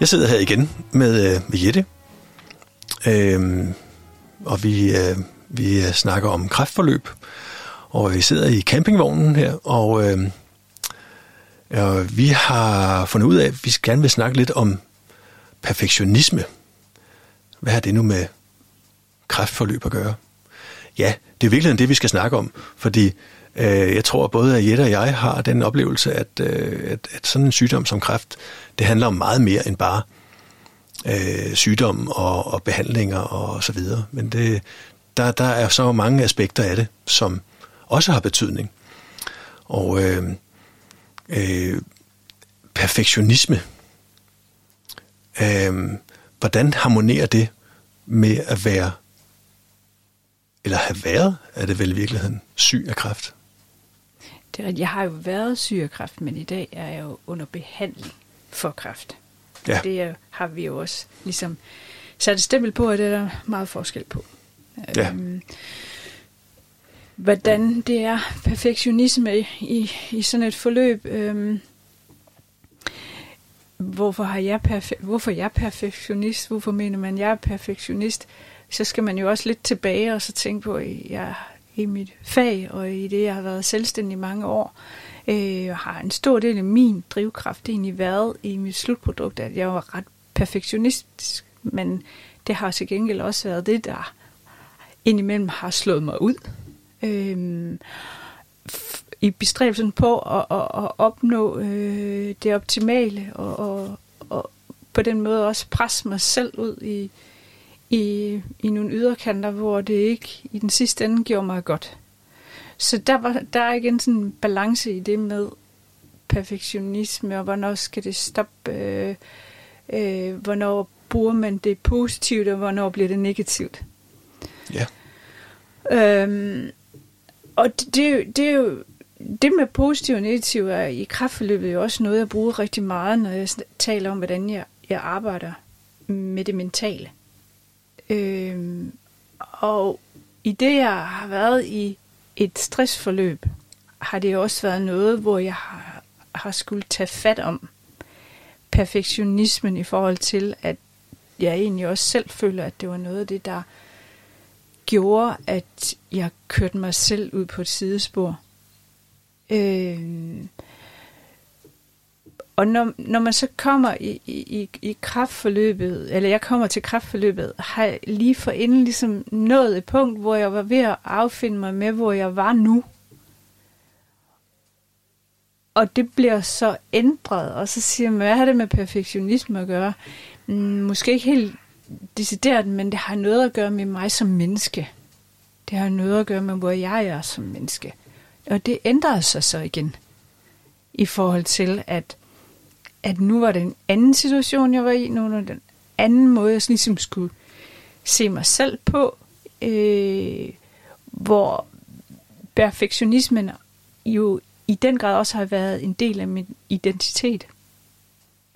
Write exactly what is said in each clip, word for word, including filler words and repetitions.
Jeg sidder her igen med, øh, med Jette, øh, og vi, øh, vi snakker om kræftforløb, og vi sidder i campingvognen her, og, øh, og vi har fundet ud af, at vi gerne vil snakke lidt om perfektionisme. Hvad har det nu med kræftforløb at gøre? Ja, det er virkelig det, vi skal snakke om, fordi øh, jeg tror, at både Jette og jeg har den oplevelse, at, øh, at, at sådan en sygdom som kræft, det handler om meget mere end bare øh, sygdom og, og behandlinger og så videre. Men det, der, der er så mange aspekter af det, som også har betydning. Og øh, øh, perfektionisme, øh, hvordan harmonerer det med at være eller have været, er det vel i virkeligheden, syg af kræft? Jeg har jo været syg af kræft, men i dag er jeg jo under behandling for kræft. Ja. Det har vi jo også ligesom sat et stempel på, og det er der meget forskel på. Ja. Øhm, hvordan det er perfektionisme i, i, i sådan et forløb. Øhm, hvorfor, har jeg perfe- hvorfor jeg er perfektionist? Hvorfor mener man, jeg er perfektionist? Så skal man jo også lidt tilbage og så tænke på, at jeg i mit fag og i det, jeg har været selvstændig i mange år, øh, har en stor del af min drivkraft egentlig været i mit slutprodukt, at jeg var ret perfektionistisk, men det har til gengæld også været det, der indimellem har slået mig ud. Øh, I bestræbelsen på at, at, at opnå øh, det optimale, og, og, og på den måde også presse mig selv ud i I, i nogle yderkanter, hvor det ikke i den sidste ende gjorde mig godt. Så der, var, der er igen sådan en balance i det med perfektionisme, og hvornår skal det stoppe, øh, øh, hvornår bruger man det positivt, og hvornår bliver det negativt. Ja. Øhm, og det, det, er jo, det er jo det med positiv og negativ er i kræftforløbet jo også noget, jeg bruger rigtig meget, når jeg taler om, hvordan jeg, jeg arbejder med det mentale. Øhm, og i det, jeg har været i et stressforløb, har det også været noget, hvor jeg har, har skulle tage fat om perfektionismen i forhold til, at jeg egentlig også selv føler, at det var noget af det, der gjorde, at jeg kørte mig selv ud på et sidespor. Øhm, Og når, når man så kommer i, i, i kræftforløbet, eller jeg kommer til kræftforløbet, har jeg lige forinden ligesom nået et punkt, hvor jeg var ved at affinde mig med, hvor jeg var nu. Og det bliver så ændret, og så siger man, hvad har det med perfektionisme at gøre? Måske ikke helt decideret, men det har noget at gøre med mig som menneske. Det har noget at gøre med, hvor jeg er som menneske. Og det ændrer sig så igen, i forhold til, at at nu var det en anden situation, jeg var i, nu var det en anden måde, jeg ligesom skulle se mig selv på, øh, hvor perfektionismen jo i den grad også har været en del af min identitet.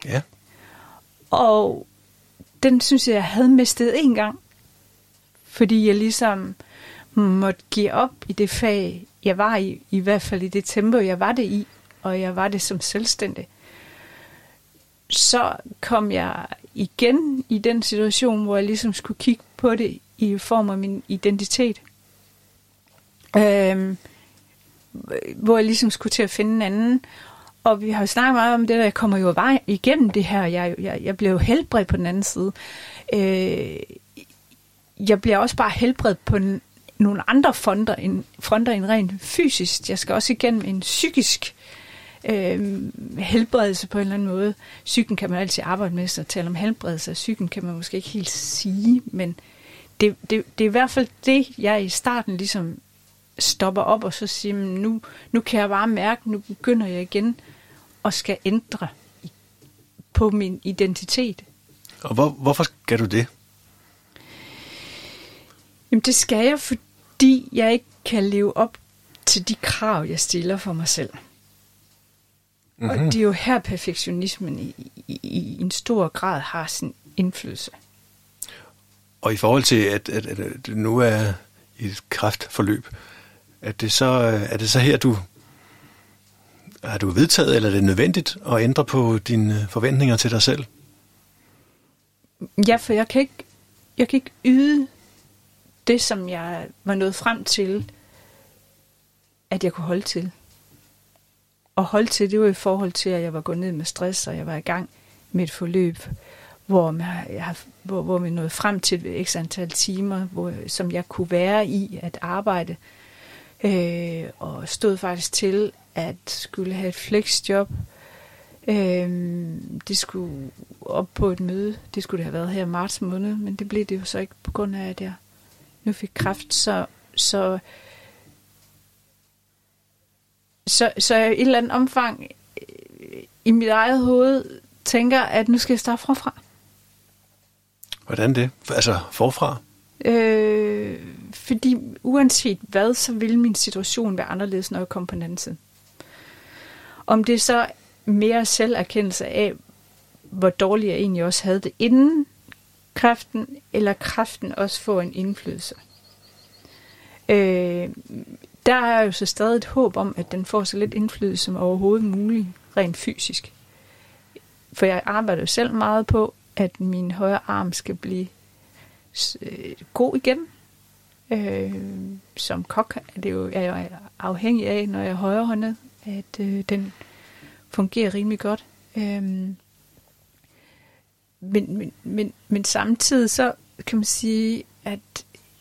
Ja. Og den synes jeg, jeg havde mistet en gang, fordi jeg ligesom måtte give op i det fag, jeg var i, i hvert fald i det tempo, jeg var det i, og jeg var det som selvstændig. Så kom jeg igen i den situation, hvor jeg ligesom skulle kigge på det i form af min identitet. Øhm, hvor jeg ligesom skulle til at finde en anden. Og vi har jo snakket meget om det, der jeg kommer jo bare igennem det her. Jeg, jeg, jeg bliver jo helbredt på den anden side. Øh, jeg bliver også bare helbredt på en, nogle andre fronter end, fronter end rent fysisk. Jeg skal også igennem en psykisk Øh, helbredelse på en eller anden måde. Psyken kan man altid arbejde med, så tale om helbredelse af psyken kan man måske ikke helt sige, men det, det, det er i hvert fald det, jeg i starten ligesom stopper op og så siger, nu, nu kan jeg bare mærke, nu begynder jeg igen og skal ændre på min identitet. Og hvor, hvorfor skal du det? Jamen det skal jeg, fordi jeg ikke kan leve op til de krav, jeg stiller for mig selv. Mm-hmm. Og det er jo her, perfektionismen i, i, i en stor grad har sin indflydelse. Og i forhold til, at, at, at, at nu er et kræftforløb, er det så, er det så her, du har du vedtaget, eller er det nødvendigt at ændre på dine forventninger til dig selv? Ja, for jeg kan ikke, jeg kan ikke yde det, som jeg var nået frem til, at jeg kunne holde til. Og holde til, det var i forhold til, at jeg var gået ned med stress, og jeg var i gang med et forløb, hvor jeg har, hvor, hvor vi nåede frem til x antal timer, hvor, som jeg kunne være i at arbejde. Øh, og stod faktisk til at skulle have et flexjob. Øh, det skulle op på et møde. Det skulle det have været her i marts måned, men det blev det jo så ikke på grund af, at jeg nu fik kræft. Så, så, så, så jeg i et eller andet omfang i mit eget hoved tænker, at nu skal jeg starte forfra. Hvordan det? Altså forfra? Øh, fordi uanset hvad, så ville min situation være anderledes, når jeg kom på den anden side. Om det så mere selverkendelse af, hvor dårlig jeg egentlig også havde det inden kræften, eller kræften også får en indflydelse. Øh, der er jo så stadig et håb om, at den får så lidt indflydelse som overhovedet muligt, rent fysisk. For jeg arbejder jo selv meget på, at min højre arm skal blive god igen. Øh, som kok er det jo, er jeg afhængig af, når jeg er højrehåndet, at øh, den fungerer rimelig godt. Øh, men, men, men, men samtidig så kan man sige, at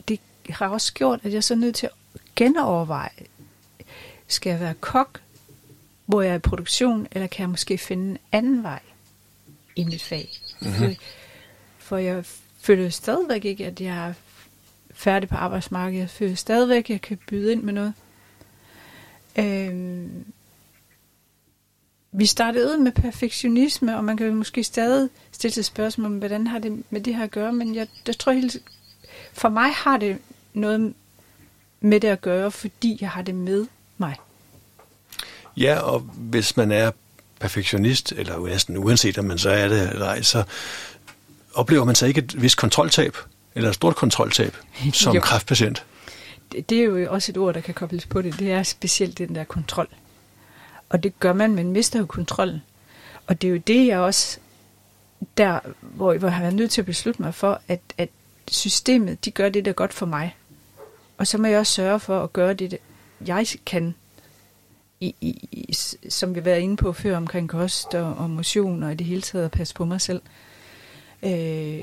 det har også gjort, at jeg så er nødt til at genoverveje. Skal jeg være kok, hvor jeg er i produktion, eller kan jeg måske finde en anden vej i mit fag? Mm-hmm. For jeg føler stadigvæk ikke, at jeg er færdig på arbejdsmarkedet. Jeg føler stadigvæk, at jeg kan byde ind med noget. Øhm, vi startede ud med perfektionisme, og man kan måske stadig stille sig spørgsmål om, hvordan har det med det her at gøre, men jeg, jeg tror helt, for mig har det noget med det at gøre, fordi jeg har det med mig. Ja, og hvis man er perfektionist, eller næsten uanset om man så er det eller ej, så oplever man så ikke et vist kontroltab, eller et stort kontroltab, som kræftpatient? Det, det er jo også et ord, der kan kobles på det. Det er specielt den der kontrol. Og det gør man, men mister jo kontrollen. Og det er jo det, jeg også, der, hvor jeg har været nødt til at beslutte mig for, at, at systemet, de gør det, der er godt for mig. Og så må jeg også sørge for at gøre det, jeg kan. I, i, som vi har været inde på før omkring kost og, og motion og i det hele taget at passe på mig selv. Øh,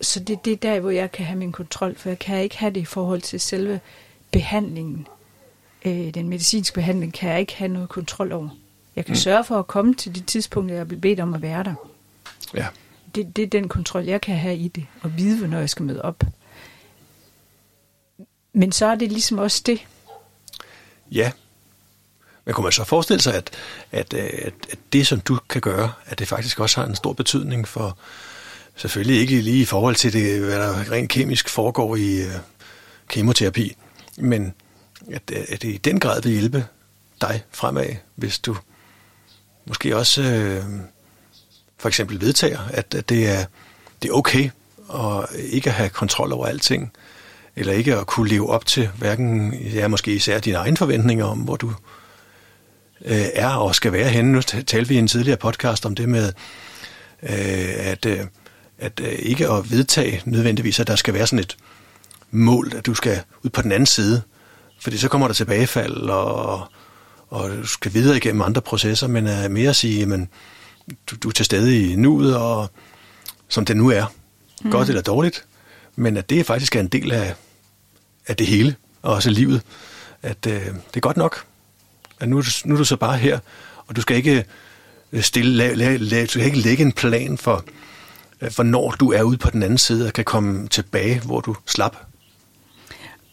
så det, det er der, hvor jeg kan have min kontrol, for jeg kan ikke have det i forhold til selve behandlingen. Øh, den medicinske behandling kan jeg ikke have noget kontrol over. Jeg kan mm. sørge for at komme til de tidspunkter, jeg bliver bedt om at være der. Ja. Det, det er den kontrol, jeg kan have i det, og vide, hvornår jeg skal møde op. Men så er det ligesom også det. Ja. Men kunne man så forestille sig, at, at, at, at det, som du kan gøre, at det faktisk også har en stor betydning for, selvfølgelig ikke lige i forhold til det, hvad der rent kemisk foregår i øh, kemoterapi, men at, at det i den grad vil hjælpe dig fremad, hvis du måske også øh, for eksempel vedtager, at, at det, er, det er okay at ikke have kontrol over alting, eller ikke at kunne leve op til hverken, ja, måske især dine egne forventninger om, hvor du er og skal være henne. Nu talte vi i en tidligere podcast om det med, at, at ikke at vedtage nødvendigvis, at der skal være sådan et mål, at du skal ud på den anden side, fordi så kommer der tilbagefald, og, og du skal videre igennem andre processer, men er mere at sige, men du, du er til stede i nuet, og som det nu er, mm. godt eller dårligt, men at det faktisk er en del af, af det hele, og også livet, at det er godt nok. At nu, nu er du så bare her, og du skal ikke stille, la, la, la, du skal ikke lægge en plan for, for når du er ude på den anden side og kan komme tilbage, hvor du slap.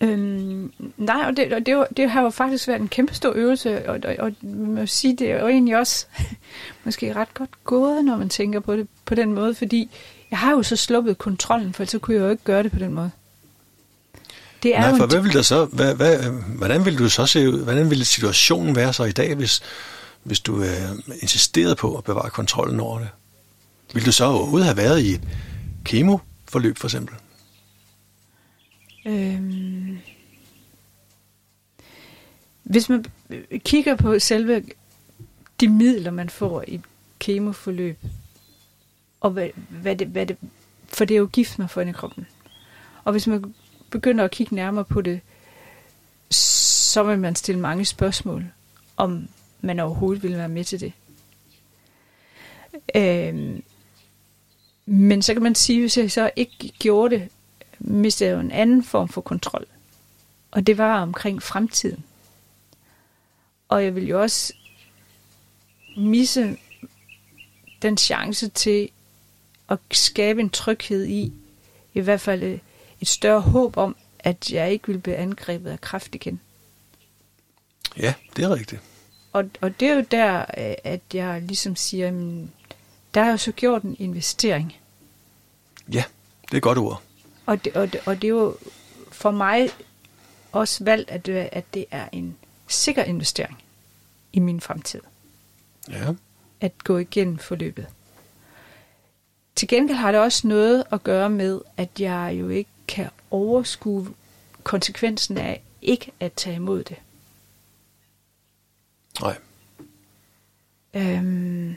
Øhm, nej, og det, og det, det har jo faktisk været en kæmpe stor øvelse, og, og, og man må sige, det er jo egentlig også måske ret godt gået, når man tænker på det på den måde, fordi jeg har jo så sluppet kontrollen, for så kunne jeg jo ikke gøre det på den måde. Det er Nej, for hvad vil der så, hvad, hvad, hvordan ville du så se ud? Hvordan ville situationen være så i dag, hvis, hvis du øh, insisterede på at bevare kontrollen over det? Ville du så overhovedet have været i et kemoforløb, for eksempel? Øhm, hvis man kigger på selve de midler, man får i kemoforløb, og hvad, hvad, det, hvad, det, For det er jo gift, man får ind i kroppen. Og hvis man begynder at kigge nærmere på det, så vil man stille mange spørgsmål, om man overhovedet vil være med til det. Øhm, men så kan man sige, hvis jeg så ikke gjorde det, mistede jeg jo en anden form for kontrol. Og det var omkring fremtiden. Og jeg ville jo også misse den chance til at skabe en tryghed i, i hvert fald et større håb om, at jeg ikke ville blive angrebet af kræft igen. Ja, det er rigtigt. Og, og det er jo der, at jeg ligesom siger, jamen, der er jo så gjort en investering. Ja, det er et godt ord. Og det, og det, og det er jo for mig også valgt, at det, at det er en sikker investering i min fremtid. Ja. At gå igennem forløbet. Til gengæld har det også noget at gøre med, at jeg jo ikke kan overskue konsekvensen af ikke at tage imod det. Nej. Øhm,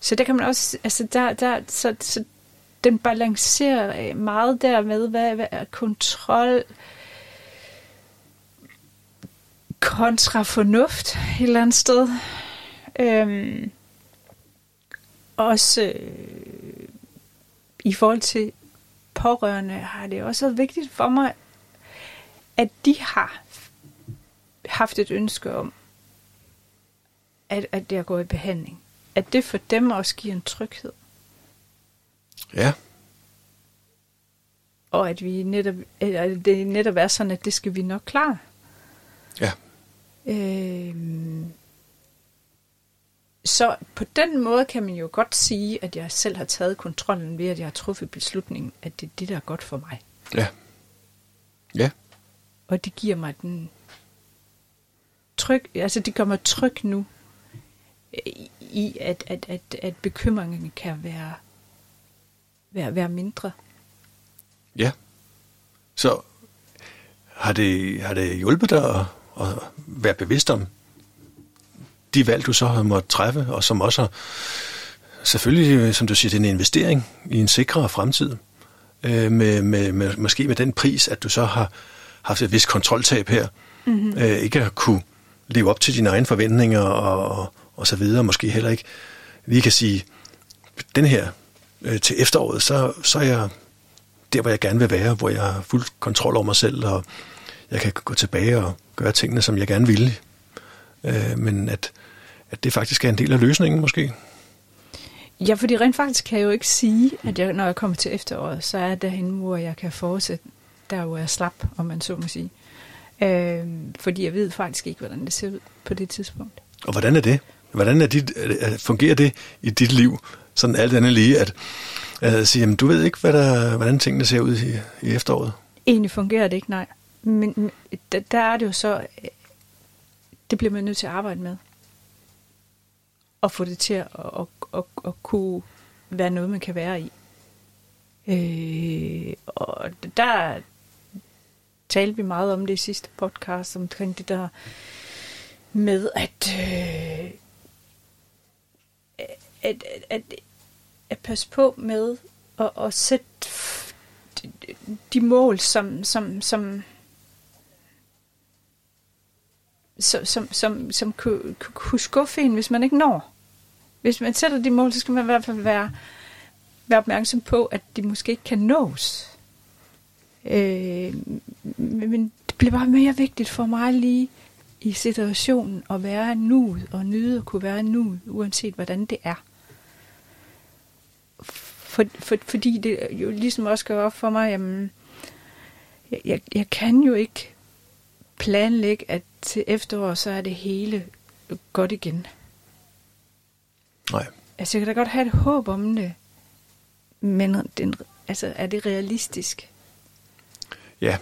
så der kan man også, altså der, der så, så den balancerer meget der med, hvad, hvad er kontrol kontra fornuft et eller andet sted. Øhm, også øh, i forhold til pårørende har det også været vigtigt for mig, at de har haft et ønske om, at, at det er gået i behandling. At det for dem også giver en tryghed. Ja. Og at vi netop, at det netop er sådan, at det skal vi nok klare. Ja. Øhm, så på den måde kan man jo godt sige, at jeg selv har taget kontrollen ved, at jeg har truffet beslutningen, at det er det, der er godt for mig. Ja. Ja. Og det giver mig den tryg, altså det gør mig tryg nu i, at, at, at, at bekymringen kan være, være, være mindre. Ja. Så har det, har det hjulpet dig at, at være bevidst om de valg, du så har måttet træffe, og som også har, selvfølgelig, som du siger, det er en investering i en sikrere fremtid, øh, med, med, med, måske med den pris, at du så har haft et vist kontroltab her, mm-hmm. øh, ikke at kunne leve op til dine egne forventninger, og, og, og så videre, måske heller ikke. Vi kan sige, den her, øh, til efteråret, så, så er jeg der, hvor jeg gerne vil være, hvor jeg har fuld kontrol over mig selv, og jeg kan gå tilbage og gøre tingene, som jeg gerne ville, øh, men at at det faktisk er en del af løsningen måske. Ja, fordi rent faktisk kan jeg jo ikke sige, at jeg, når jeg kommer til efteråret, så er derhen, hvor jeg kan fortsætte, der hvor jeg slap, om man så må sige. Øh, fordi jeg ved faktisk ikke, hvordan det ser ud på det tidspunkt. Og hvordan er det? Hvordan er dit, fungerer det i dit liv? Sådan alt andet lige, at, at sige, jamen, du ved ikke, hvad der, hvordan tingene ser ud i, i efteråret? Egentlig fungerer det ikke, nej. Men der er det jo så, det bliver man nødt til at arbejde med. Og få det til at, at, at, at kunne være noget, man kan være i. Øh, og der talte vi meget om det i sidste podcast, omkring det der med, at, øh, at, at, at, at passe på med at, at sætte de mål, som, som, som, som, som, som, som kunne, kunne skuffe en, hvis man ikke når. Hvis man sætter de mål, så skal man i hvert fald være, være opmærksom på, at de måske ikke kan nås. Øh, men det bliver bare mere vigtigt for mig lige i situationen at være nuet og nyde at kunne være nuet, uanset hvordan det er. For, for, fordi det jo ligesom også går op for mig, jamen, jeg, jeg kan jo ikke planlægge, at til efterår, så er det hele godt igen. Nej. Altså, jeg kan da godt have et håb om det, men den, altså, er det realistisk? Ja.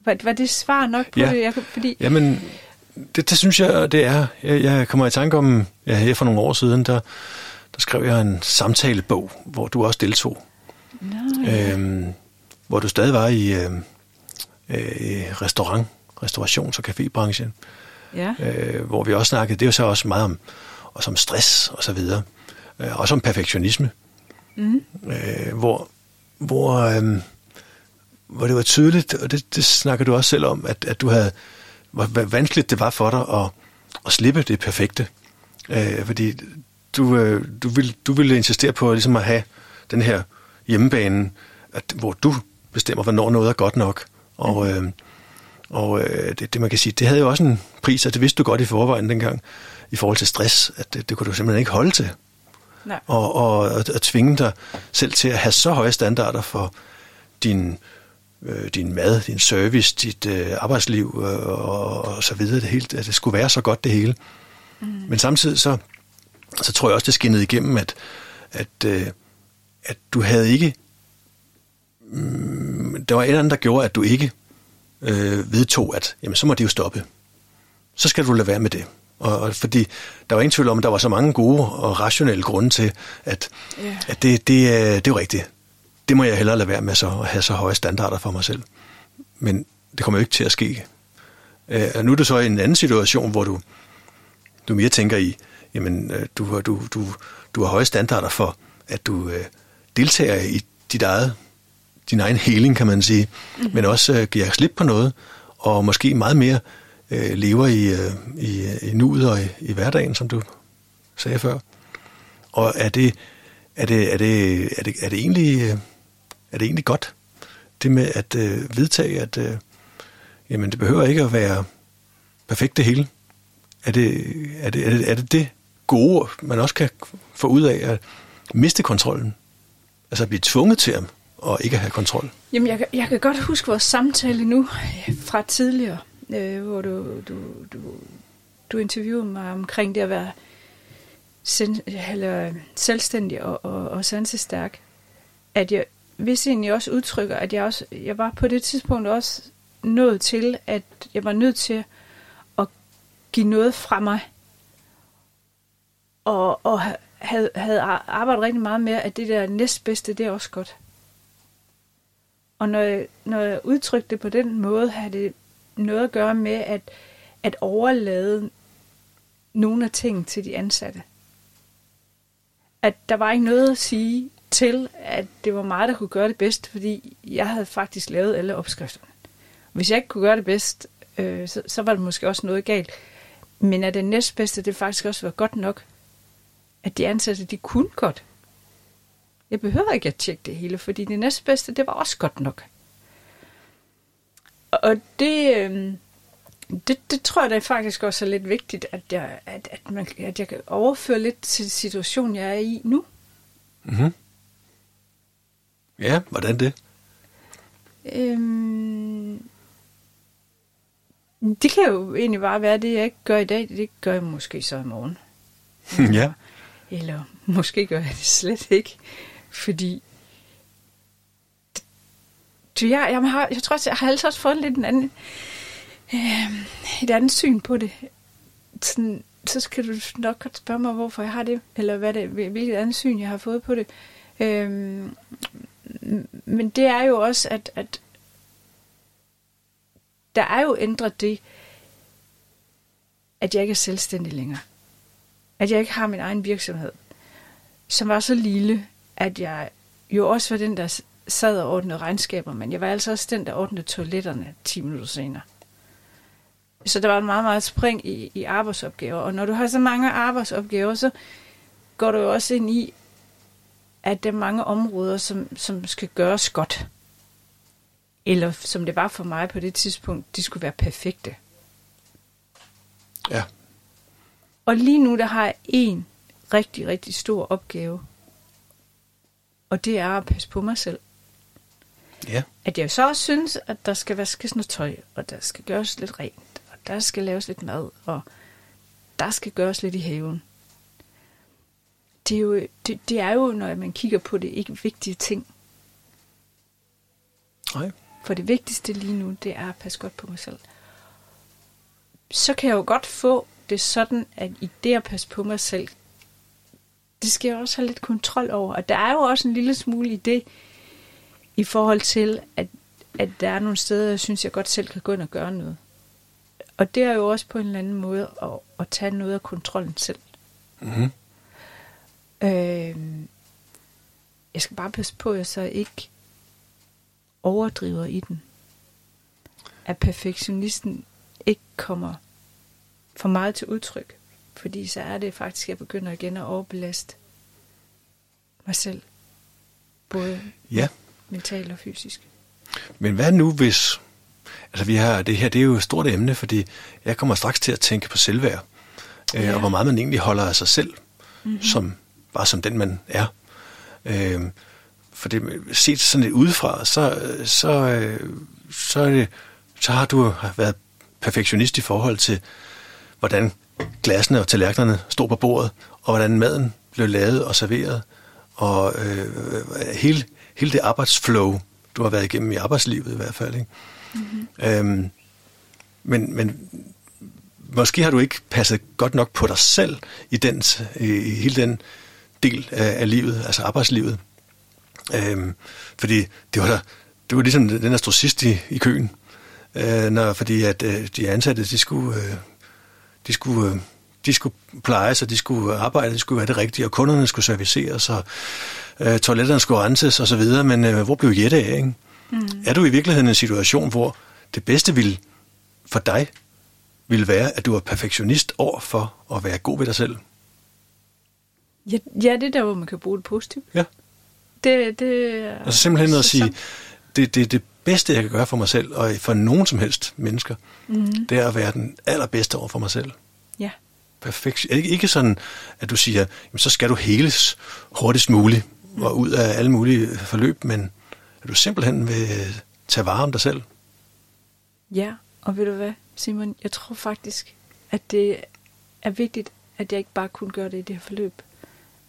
Var, var det svar nok på ja. det? Jeg, fordi... Jamen, det, det synes jeg, det er. Jeg, jeg kommer i tanke om, ja, her for nogle år siden, der, der skrev jeg en samtalebog, hvor du også deltog. Nej. Øhm, hvor du stadig var i øh, øh, restaurant, restaurations- og cafébranchen. Ja. Øh, hvor vi også snakkede, det er jo så også meget om, også om stress og så videre. Øh, også om perfektionisme. mm. øh, hvor, hvor, øh, hvor det var tydeligt, og det, det snakker du også selv om, at, at du havde, hvor, hvor vanskeligt det var for dig at, at slippe det perfekte. Øh, fordi du, øh, du, ville, du ville insistere på ligesom at have den her hjemmebane, at, hvor du bestemmer, hvornår noget er godt nok. Og, øh, og øh, det, det man kan sige, det havde jo også en pris, og det vidste du godt i forvejen dengang, i forhold til stress, at det, det kunne du simpelthen ikke holde til. Nej. Og, og, og, og tvinge dig selv til at have så høje standarder for din, øh, din mad, din service, dit øh, arbejdsliv øh, og, og så videre, det hele, at det skulle være så godt det hele. Mm. Men samtidig så, så tror jeg også, det skinnede igennem, at, at, øh, at du havde ikke... Mm, der var et eller andet, der gjorde, at du ikke øh, vedtog, at jamen, så må det jo stoppe. Så skal du lade være med det. Og, og fordi der var ingen tvivl om, at der var så mange gode og rationelle grunde til, at, yeah. at det, det, det er jo rigtigt. Det må jeg hellere lade være med så, at have så høje standarder for mig selv. Men det kommer jo ikke til at ske. Øh, og nu er du så i en anden situation, hvor du, du mere tænker i, jamen du, du, du, du har høje standarder for, at du øh, deltager i dit eget, din egen heling, kan man sige, mm. men også øh, giver slip på noget, og måske meget mere øh, lever i, øh, i, i nuet og i, i hverdagen, som du sagde før. Og er det, er det, er det, er det, er det, egentlig, øh, er det egentlig godt, det med at øh, vedtage, at øh, jamen, det behøver ikke at være perfekt det hele? Er det er det, er det, er det det gode, man også kan få ud af at miste kontrollen? Altså at blive tvunget til dem og ikke have kontrol? Jamen, jeg, jeg kan godt huske vores samtale nu fra tidligere, øh, hvor du, du, du, du interviewede mig omkring det at være sen, eller, selvstændig og, og, og sansestærk. At jeg vist egentlig også udtrykker, at jeg, også, jeg var på det tidspunkt også nået til, at jeg var nødt til at give noget fra mig. Og, og havde, havde arbejdet rigtig meget med, at det der næstbedste, det er også godt. Og når jeg, når jeg udtrykte det på den måde, har det noget at gøre med at, at overlade nogle af tingene til de ansatte. At der var ikke noget at sige til, at det var mig, der kunne gøre det bedst, fordi jeg havde faktisk lavet alle opskrifterne. Hvis jeg ikke kunne gøre det bedst, øh, så, så var det måske også noget galt. Men at det næstbedste, det faktisk også var godt nok, at de ansatte, de kunne godt. Jeg behøver ikke at tjekke det hele, fordi det næstbedste, det var også godt nok. Og det, det, det tror jeg da faktisk også er lidt vigtigt, at jeg, at, at, man, at jeg kan overføre lidt til situationen, jeg er i nu. Mm-hmm. Ja, hvordan det? Øhm, det kan jo egentlig bare være, det jeg ikke gør i dag, det gør jeg måske så i morgen. Ja. Eller måske gør jeg det slet ikke. Fordi du, jeg, jeg, har, jeg tror også, jeg har altså også fået lidt en anden, øh, et andet syn på det. Sådan, så skal du nok godt spørge mig, hvorfor jeg har det, eller hvad det, hvilket andet syn, jeg har fået på det. Øh, men det er jo også, at, at der er jo ændret det, at jeg ikke er selvstændig længere. At jeg ikke har min egen virksomhed, som var så lille, at jeg jo også var den, der sad og ordnede regnskaber, men jeg var altså også den, der ordnede toiletterne ti minutter senere. Så der var en meget, meget spring i, i arbejdsopgaver, og når du har så mange arbejdsopgaver, så går du jo også ind i, at der er mange områder, som, som skal gøres godt. Eller som det var for mig på det tidspunkt, de skulle være perfekte. Ja. Og lige nu, der har jeg en rigtig, rigtig stor opgave. Og det er at passe på mig selv. Ja. At jeg så også synes, at der skal vaskes noget tøj, og der skal gøres lidt rent, og der skal laves lidt mad, og der skal gøres lidt i haven. Det er jo, det, det er jo når man kigger på det, ikke vigtige ting. Nej. For det vigtigste lige nu, det er at passe godt på mig selv. Så kan jeg jo godt få det er sådan, at i det at passe på mig selv, det skal jeg også have lidt kontrol over. Og der er jo også en lille smule i det, i forhold til, at, at der er nogle steder, jeg synes, jeg godt selv kan gå ind og gøre noget. Og det er jo også på en eller anden måde, at, at tage noget af kontrollen selv. Mm-hmm. Øh, Jeg skal bare passe på, at jeg så ikke overdriver i den. At perfektionisten ikke kommer for meget til udtryk. Fordi så er det faktisk, at jeg begynder igen at overbelaste mig selv. Både ja. mentalt og fysisk. Men hvad nu hvis... Altså vi har, det her det er jo et stort emne, fordi jeg kommer straks til at tænke på selvværd. Ja. Øh, og hvor meget man egentlig holder af sig selv. Mm-hmm. Som, bare som den man er. Øh, for det, set sådan lidt udefra, så, så, så, er det, så har du været perfektionist i forhold til, hvordan glassene og tallerkenerne stod på bordet, og hvordan maden blev lavet og serveret, og øh, hele, hele det arbejdsflow, du har været igennem i arbejdslivet i hvert fald. Ikke? Mm-hmm. Øhm, men, men måske har du ikke passet godt nok på dig selv i, den, i hele den del af, af livet, altså arbejdslivet. Øhm, fordi det var, der, det var ligesom den der stod sidst i, i køen, øh, når, fordi at øh, de ansatte, de skulle... Øh, De skulle, de skulle plejes, og de skulle arbejde, de skulle være det rigtige, og kunderne skulle serviceres, og øh, toiletterne skulle renses osv., men øh, hvor blev Jette af? Ikke? Mm. Er du i virkeligheden en situation, hvor det bedste ville, for dig ville være, at du var perfektionist over for at være god ved dig selv? Ja, ja det er der, hvor man kan bruge det positivt. Ja. Det, det er... Altså simpelthen at sige, det, det, det bedste, jeg kan gøre for mig selv, og for nogen som helst mennesker, mm. det er at være den allerbedste over for mig selv. Ja. Perfekt. Ikke, ikke sådan, at du siger, jamen, så skal du heles hurtigst muligt, mm. og ud af alle mulige forløb, men at du simpelthen vil tage vare om dig selv. Ja, og ved du hvad, Simon, jeg tror faktisk, at det er vigtigt, at jeg ikke bare kunne gøre det i det her forløb,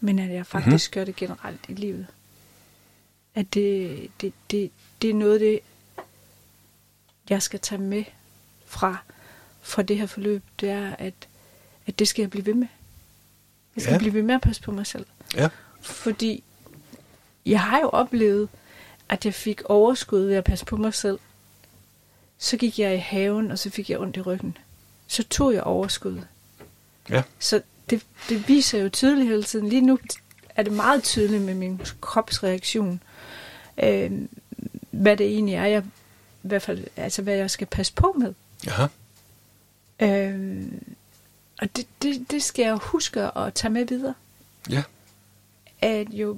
men at jeg faktisk mm-hmm. gør det generelt i livet. At det, det, det, det er noget, det, jeg skal tage med fra, fra det her forløb, det er, at, at det skal jeg blive ved med. Jeg skal ja. blive ved med at passe på mig selv. Ja. Fordi jeg har jo oplevet, at jeg fik overskud ved at passe på mig selv. Så gik jeg i haven, og så fik jeg ondt i ryggen. Så tog jeg overskud. Ja. Så det, det viser jo tydeligt hele tiden. Lige nu er det meget tydeligt med min kropsreaktion. Øh, hvad det egentlig er, jeg, i hvert fald, altså hvad jeg skal passe på med. Jaha. Øh, og det, det, det skal jeg huske at tage med videre. Ja. At jo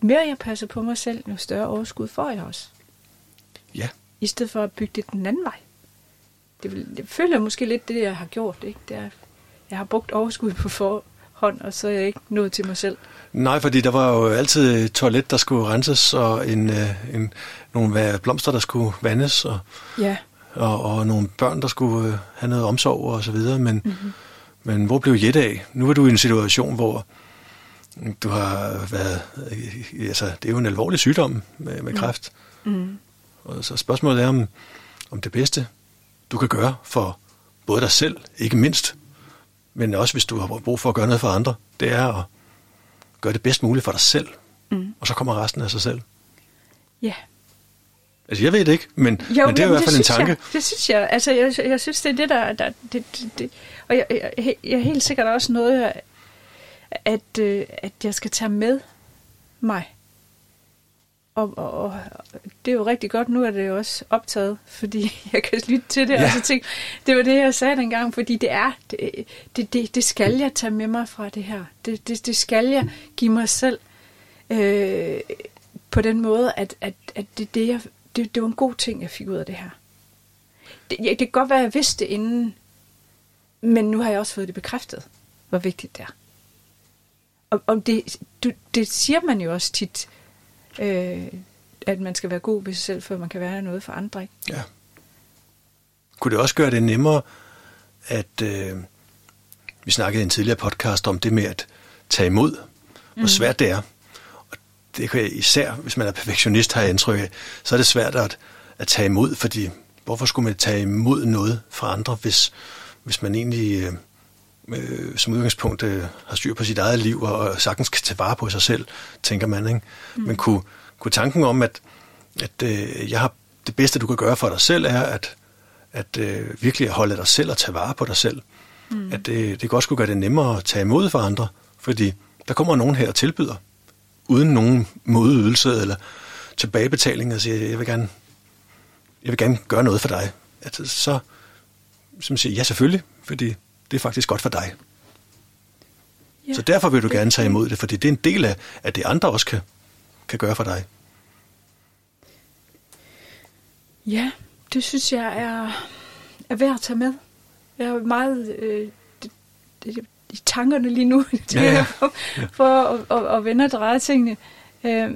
mere jeg passer på mig selv, jo større overskud får jeg også. Ja. I stedet for at bygge det den anden vej. Det, det føler jeg måske lidt det, jeg har gjort. Ikke? Det er, jeg har brugt overskud på forhånd, og så er jeg ikke nået til mig selv. Nej, fordi der var jo altid et toilet, der skulle renses, og en, en, nogle blomster, der skulle vandes, og, ja. og, og nogle børn, der skulle have noget omsorg og så videre. Men, mm-hmm. men hvor blev Jette af? Nu er du i en situation, hvor du har været... Altså, det er jo en alvorlig sygdom med, med kræft. Mm-hmm. Og så spørgsmålet er, om, om det bedste, du kan gøre for både dig selv, ikke mindst, men også hvis du har brug for at gøre noget for andre, det er at gør det bedst muligt for dig selv, mm. og så kommer resten af sig selv. Ja. Yeah. Altså, jeg ved det ikke, men, jo, men det er jo i hvert fald en tanke. Jeg, det synes jeg. Altså, jeg, jeg synes, det er det, der... der det, det, og jeg, jeg, jeg er helt sikkert også noget, at, at jeg skal tage med mig. Og, og, og det er jo rigtig godt. Nu er det jo også optaget, fordi jeg kan lytte til det, ja. og så tænke, det var det, jeg sagde dengang, fordi det er, det, det, det, det skal jeg tage med mig fra det her. Det, det, det skal jeg give mig selv øh, på den måde, at, at, at det, det, jeg, det, det var en god ting, jeg fik ud af det her. Det, det kan godt være, jeg vidste det inden, men nu har jeg også fået det bekræftet, hvor vigtigt det er. Og, og det, du, det siger man jo også tit, Øh, at man skal være god ved sig selv, før man kan være noget for andre. Ikke? Ja. Kunne det også gøre det nemmere, at øh, vi snakkede i en tidligere podcast om det med at tage imod, hvor mm. svært det er. Og det kan jeg, især, hvis man er perfektionist, har jeg indtryk af, så er det svært at, at tage imod, fordi hvorfor skulle man tage imod noget fra andre, hvis, hvis man egentlig øh, Øh, som udgangspunkt øh, har styr på sit eget liv, og, og sagtens kan tage vare på sig selv, tænker man, ikke? Mm. Men kunne, kunne tanken om, at, at øh, jeg har, det bedste, du kan gøre for dig selv, er at, at øh, virkelig holde dig selv og tage vare på dig selv, mm. at øh, det godt skulle gøre det nemmere at tage imod for andre, fordi der kommer nogen her og tilbyder, uden nogen modydelse eller tilbagebetaling og siger, jeg vil gerne, jeg vil gerne gøre noget for dig. Altså, så som siger, ja selvfølgelig, fordi det er faktisk godt for dig. Ja, så derfor vil du gerne tage imod det, fordi det er en del af, at det andre også kan, kan gøre for dig. Ja, det synes jeg er, er værd at tage med. Jeg er meget øh, det, det, i tankerne lige nu, ja, ja. for, for at, at, at vende og dreje tingene. Øh,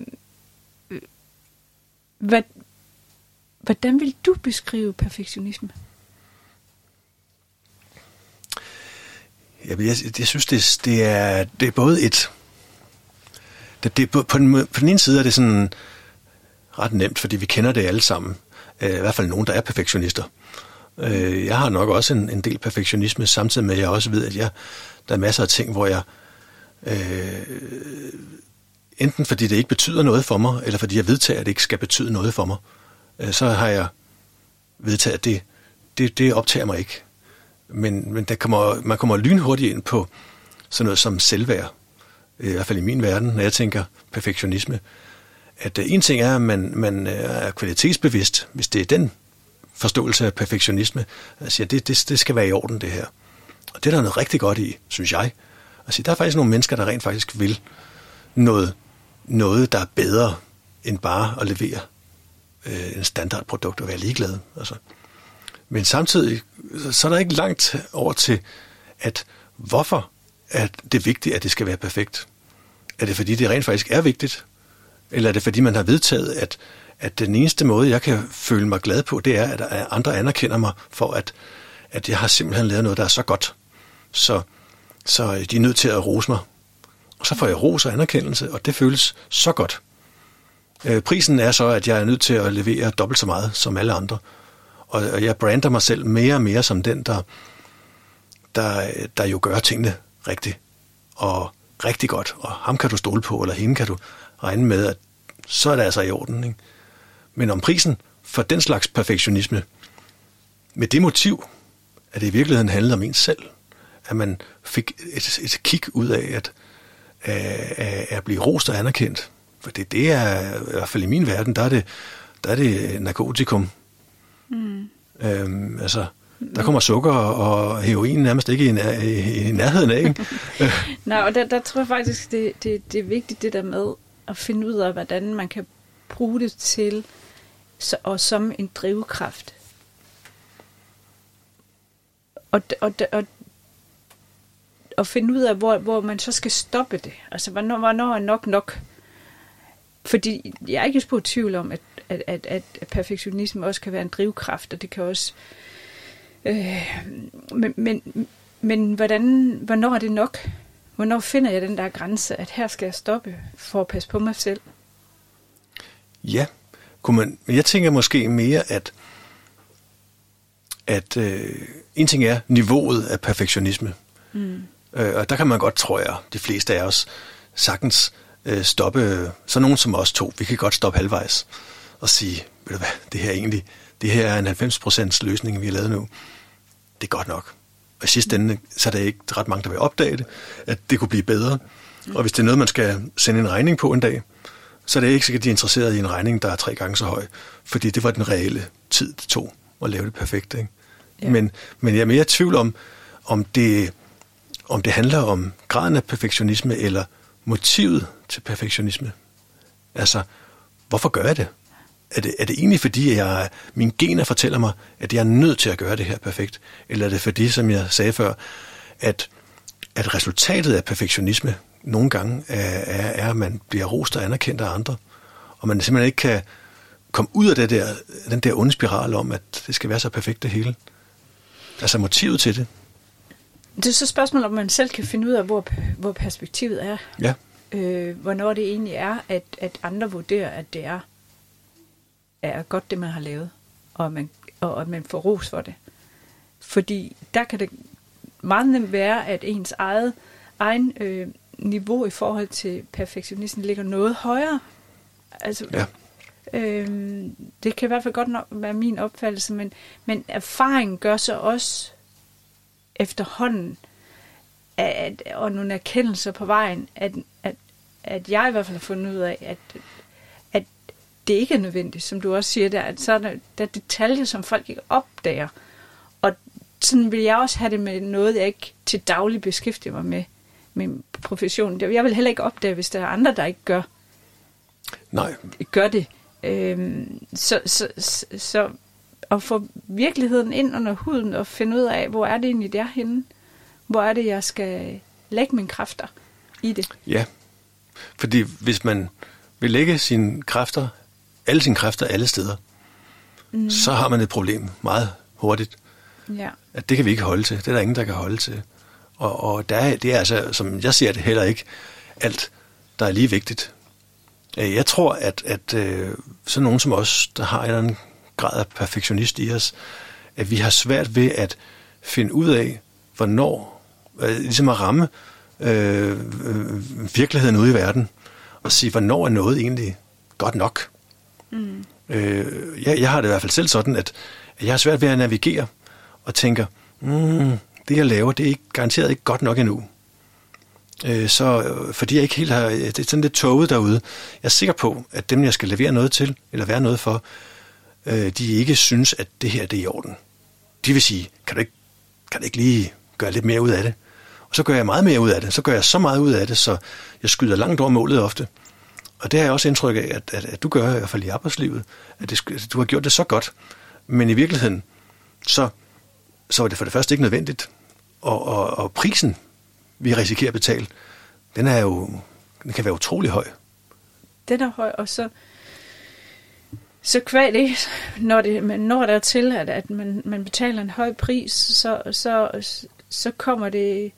hvad, hvordan vil du beskrive perfektionisme? Jeg, jeg, jeg synes, det, det, er, det er både et... Det, det, på, den, på den ene side er det sådan ret nemt, fordi vi kender det alle sammen. Uh, I hvert fald nogen, der er perfektionister. Uh, jeg har nok også en, en del perfektionisme, samtidig med, at jeg også ved, at jeg, der er masser af ting, hvor jeg... Uh, enten fordi det ikke betyder noget for mig, eller fordi jeg vedtager, at det ikke skal betyde noget for mig, uh, så har jeg vedtaget, at det, det, det optager mig ikke. Men, men der kommer, man kommer lynhurtigt ind på sådan noget som selvværd, i hvert fald i min verden, når jeg tænker perfektionisme. At en ting er, at man, man er kvalitetsbevidst, hvis det er den forståelse af perfektionisme, at sige, at det, det, det skal være i orden, det her. Og det er der noget rigtig godt i, synes jeg. At sige, der er faktisk nogle mennesker, der rent faktisk vil noget, noget der er bedre end bare at levere øh, en standardprodukt og være ligeglad. Altså. Men samtidig, så er der ikke langt over til, at hvorfor er det vigtigt, at det skal være perfekt? Er det, fordi det rent faktisk er vigtigt? Eller er det, fordi man har vedtaget, at, at den eneste måde, jeg kan føle mig glad på, det er, at andre anerkender mig for, at, at jeg har simpelthen lavet noget, der er så godt. Så, så de er nødt til at rose mig. Og så får jeg ros og anerkendelse, og det føles så godt. Prisen er så, at jeg er nødt til at levere dobbelt så meget som alle andre. Og jeg brander mig selv mere og mere som den, der, der, der jo gør tingene rigtigt og rigtig godt. Og ham kan du stole på, eller hende kan du regne med, at så er det altså i orden. Ikke? Men om prisen for den slags perfektionisme, med det motiv, at det i virkeligheden handlede om en selv, at man fik et, et kick ud af at, at, at blive rost og anerkendt. For det, det er, i hvert fald i min verden, der er det, der er det narkotikum. Mm. Øhm, altså, der kommer sukker og heroin nærmest ikke i, nær, i, i nærheden af, ikke? Nej, og der, der tror jeg faktisk, det, det, det er vigtigt det der med at finde ud af, hvordan man kan bruge det til så, og som en drivkraft. Og, og, og, og finde ud af, hvor, hvor man så skal stoppe det. Altså, hvornår, hvornår er nok nok? Fordi jeg er ikke spor i tvivl om, at At, at, at perfektionisme også kan være en drivkraft, og det kan også... Øh, men, men, men hvordan, hvornår er det nok? Hvornår finder jeg den der grænse, at her skal jeg stoppe for at passe på mig selv? Ja, kunne man, jeg tænker måske mere, at, at øh, en ting er niveauet af perfektionisme. Mm. Øh, og der kan man godt, tror jeg, de fleste af os sagtens øh, stoppe, så nogen som os to, vi kan godt stoppe halvvejs. Og sige, ved du hvad, det her egentlig, det her er en halvfems procent løsning, vi har lavet nu. Det er godt nok. Og i sidste ende, så er der ikke ret mange, der vil opdage det, at det kunne blive bedre. Og hvis det er noget, man skal sende en regning på en dag, så er det ikke sikkert, de er interesseret i en regning, der er tre gange så høj. Fordi det var den reelle tid, det tog at lave det perfekt. Ikke? Ja. Men, men jeg er mere i tvivl om, om det, om det handler om graden af perfektionisme, eller motivet til perfektionisme. Altså, hvorfor gør jeg det? Er det, er det egentlig fordi, at mine gener fortæller mig, at jeg er nødt til at gøre det her perfekt? Eller er det fordi, som jeg sagde før, at, at resultatet af perfektionisme nogle gange er, er, er, at man bliver rost og anerkendt af andre, og man simpelthen ikke kan komme ud af det der, den der onde spiral om, at det skal være så perfekt det hele? Altså motivet til det? Det er så spørgsmålet, om man selv kan finde ud af, hvor, hvor perspektivet er. Ja. Øh, hvornår det egentlig er, at, at andre vurderer, at det er er godt det, man har lavet, og man, og at man får ros for det. Fordi der kan det meget nemt være, at ens eget egen, øh, niveau i forhold til perfektionisten ligger noget højere. Altså, ja. øh, det kan i hvert fald godt nok være min opfattelse, men, men erfaringen gør så også efterhånden, at, og nogle erkendelser på vejen, at, at, at jeg i hvert fald har fundet ud af, at, at det ikke er nødvendigt, som du også siger der, at så er der, der er detaljer, som folk ikke opdager. Og sådan vil jeg også have det med noget, jeg ikke til daglig beskæftiger mig med, min profession. Jeg vil heller ikke opdage, hvis der er andre, der ikke gør, Nej. gør det. Øhm, så, så, så, så at få virkeligheden ind under huden og finde ud af, hvor er det egentlig, det er henne? Hvor er det, jeg skal lægge mine kræfter i det? Ja, fordi hvis man vil lægge sine kræfter, alle sine kræfter alle steder, mm. så har man et problem meget hurtigt. Ja. At det kan vi ikke holde til. Det er der ingen, der kan holde til. Og, og der er, det er altså, som jeg ser det, heller ikke alt, der er lige vigtigt. Jeg tror, at, at sådan nogen som os, der har en eller anden grad af perfektionist i os, at vi har svært ved at finde ud af, hvornår, ligesom at ramme øh, virkeligheden ude i verden, og sige, hvornår er noget egentlig godt nok. Mm. Øh, jeg, jeg har det i hvert fald selv sådan, at, at jeg har svært ved at navigere og tænker, mm, det jeg laver, det er ikke, garanteret ikke godt nok endnu. Øh, så fordi jeg ikke helt har, det er sådan lidt tåget derude. Jeg er sikker på, at dem, jeg skal levere noget til, eller være noget for, øh, de ikke synes, at det her det er i orden. De vil sige, kan du ikke, kan du ikke lige gøre lidt mere ud af det? Og så gør jeg meget mere ud af det. Så gør jeg så meget ud af det, så jeg skyder langt over målet ofte. Og det har jeg også indtryk af, at, at, at du gør i hvert fald i arbejdslivet, at det, du har gjort det så godt. Men i virkeligheden, så så er det for det første ikke nødvendigt. Og, og, og prisen, vi risikerer at betale, den, er jo, den kan være utrolig høj. Den er høj, og så, så kvad det, når, det, man når der til, at, at man, man betaler en høj pris, så, så, så kommer det,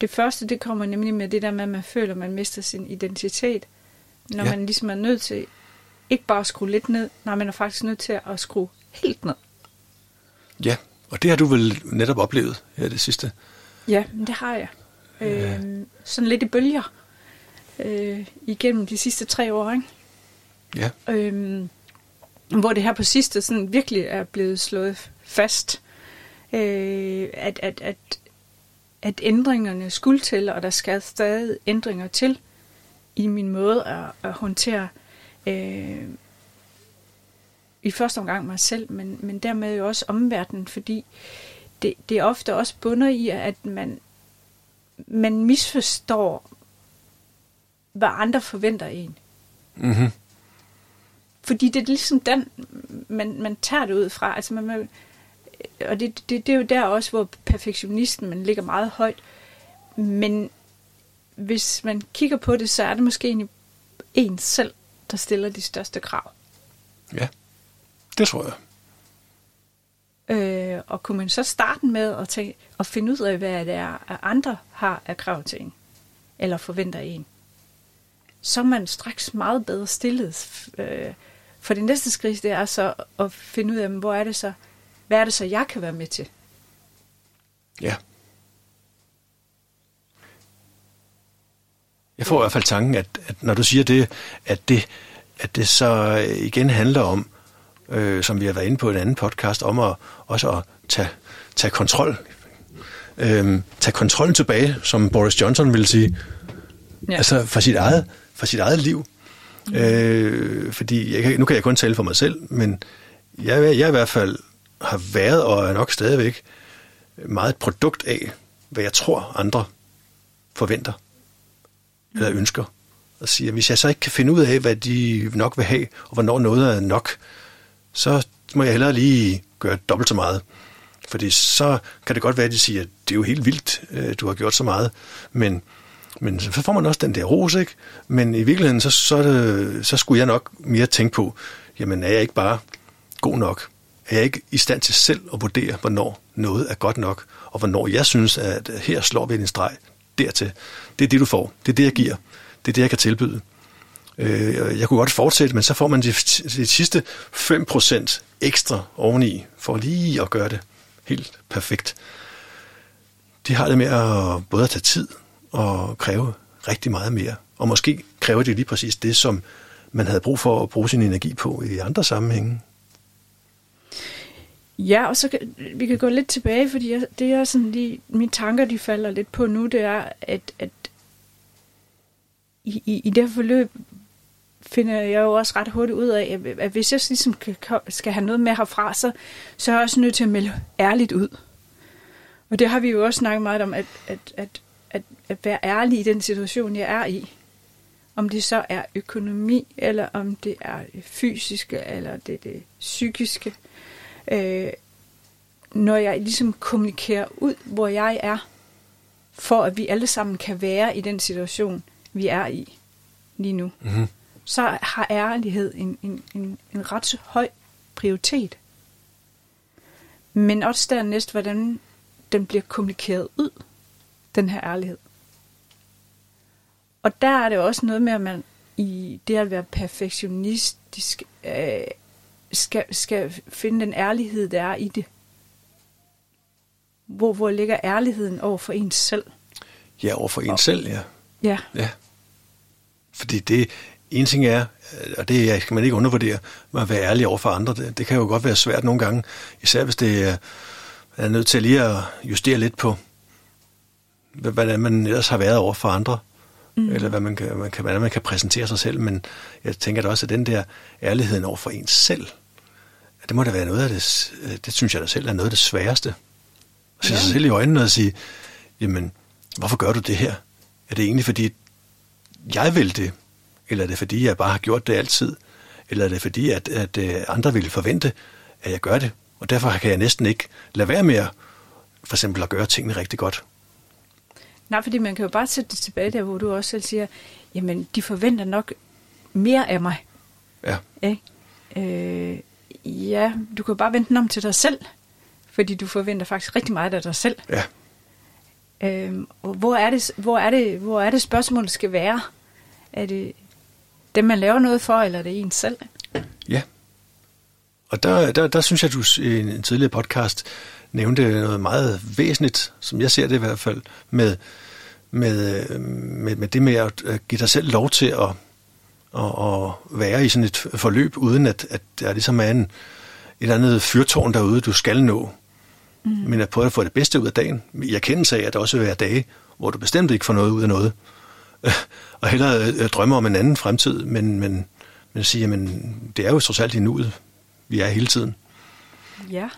det første, det kommer nemlig med det der med, at man føler, at man mister sin identitet. Når ja. man ligesom er nødt til, ikke bare at skrue lidt ned, nej, man er faktisk nødt til at skrue helt ned. Ja, og det har du vel netop oplevet her det sidste? Ja, det har jeg. Øh, sådan lidt i bølger øh, igennem de sidste tre år, ikke? Ja. Øh, hvor det her på sidste sådan virkelig er blevet slået fast, øh, at, at, at, at ændringerne skulle til, og der skal stadig ændringer til i min måde at, at håndtere øh, i første omgang mig selv, men, men dermed jo også omverdenen, fordi det, det ofte også bunder i, at man, man misforstår, hvad andre forventer en. Mm-hmm. Fordi det er ligesom den, man, man tager det ud fra. Altså man, man, og det, det, det er jo der også, hvor perfektionisten man ligger meget højt. Men hvis man kigger på det, så er det måske egentlig en selv, der stiller de største krav. Ja. Det tror jeg. Øh, og kunne man så starte med at, tage, at finde ud af, hvad det er, at andre har af krav til en, eller forventer en, så er man straks meget bedre stillet. Øh, for det næste skridt, det er så at finde ud af, hvor er det så, hvad er det så, jeg kan være med til? Ja. Jeg får i hvert fald tanken, at, at når du siger det, at det, at det så igen handler om, Øh, som vi har været inde på en anden podcast, om at også at tage, tage kontrol. Øh, tage kontrollen tilbage, som Boris Johnson ville sige. Ja. Altså for sit eget, for sit eget liv. Mm. Øh, fordi jeg, nu kan jeg kun tale for mig selv, men jeg, jeg i hvert fald har været, og er nok stadigvæk, meget et produkt af, hvad jeg tror andre forventer, mm. eller ønsker. Og siger, hvis jeg så ikke kan finde ud af, hvad de nok vil have, og hvornår noget er nok, så må jeg hellere lige gøre dobbelt så meget. Fordi så kan det godt være, at de siger, at det er jo helt vildt, du har gjort så meget. Men, men så får man også den der ros, ikke? Men i virkeligheden, så, så, det, så skulle jeg nok mere tænke på, jamen er jeg ikke bare god nok? Er jeg ikke i stand til selv at vurdere, hvornår noget er godt nok? Og hvornår jeg synes, at her slår vi en streg dertil. Det er det, du får. Det er det, jeg giver. Det er det, jeg kan tilbyde. Jeg kunne godt fortsætte, men så får man de, de sidste fem procent ekstra oveni, for lige at gøre det helt perfekt. De har det med at både tage tid og kræve rigtig meget mere. Og måske kræver det lige præcis det, som man havde brug for at bruge sin energi på i andre sammenhænge. Ja, og så kan, vi kan gå lidt tilbage, fordi jeg, det er sådan lige, mine tanker de falder lidt på nu, det er, at, at i, i, i det forløb finder jeg jo også ret hurtigt ud af, at hvis jeg ligesom skal have noget med herfra, så, så er jeg også nødt til at melde ærligt ud. Og det har vi jo også snakket meget om, at, at, at, at, at være ærlig i den situation, jeg er i. Om det så er økonomi, eller om det er det fysiske, eller det er det psykiske. Øh, når jeg ligesom kommunikerer ud, hvor jeg er, for at vi alle sammen kan være i den situation, vi er i lige nu. Mm-hmm. Så har ærlighed en, en, en, en ret høj prioritet. Men også dernæst, hvordan den bliver kommunikeret ud, den her ærlighed. Og der er det også noget med, at man i det at være perfektionistisk, øh, skal, skal finde den ærlighed, der er i det. Hvor, hvor ligger ærligheden over for ens selv? Ja, over for ens og, selv, ja. Ja. Ja. Fordi det... En ting er, og det skal man ikke undervurdere, at være ærlig over for andre. Det, det kan jo godt være svært nogle gange, især hvis det er nødt til lige at justere lidt på, hvordan man ellers har været over for andre, mm. eller hvad man kan, man kan, hvordan man kan præsentere sig selv. Men jeg tænker da også, at den der ærligheden over for ens selv, det må da være noget af det, det synes jeg da selv er noget af det sværeste. At se ja. sig selv i øjnene og sige, jamen, hvorfor gør du det her? Er det egentlig fordi, jeg vil det? Eller er det fordi, jeg bare har gjort det altid? Eller er det fordi, at, at andre ville forvente, at jeg gør det? Og derfor kan jeg næsten ikke lade være med at, for eksempel at gøre tingene rigtig godt. Nej, fordi man kan jo bare sætte det tilbage der, hvor du også selv siger, jamen, de forventer nok mere af mig. Ja. Ikke? Øh, ja, du kan bare vente den om til dig selv, fordi du forventer faktisk rigtig meget af dig selv. Ja. Øh, og hvor er det, hvor er det, hvor er det spørgsmålet skal være? Er det... Dem, man laver noget for, eller er det en selv? Ja. Og der, der, der synes jeg, at du i en tidligere podcast nævnte noget meget væsentligt, som jeg ser det i hvert fald, med, med, med, med det med at give dig selv lov til at, at, at være i sådan et forløb, uden at, at der ligesom er en, et eller andet fyrtårn derude, du skal nå. Mm. Men at prøve at få det bedste ud af dagen. I erkendelse af, at der også vil være dage, hvor du bestemt ikke får noget ud af noget. Og hellere drømme om en anden fremtid, men, men, men sige, jamen, det er jo trods alt i nuet, vi er hele tiden. Ja,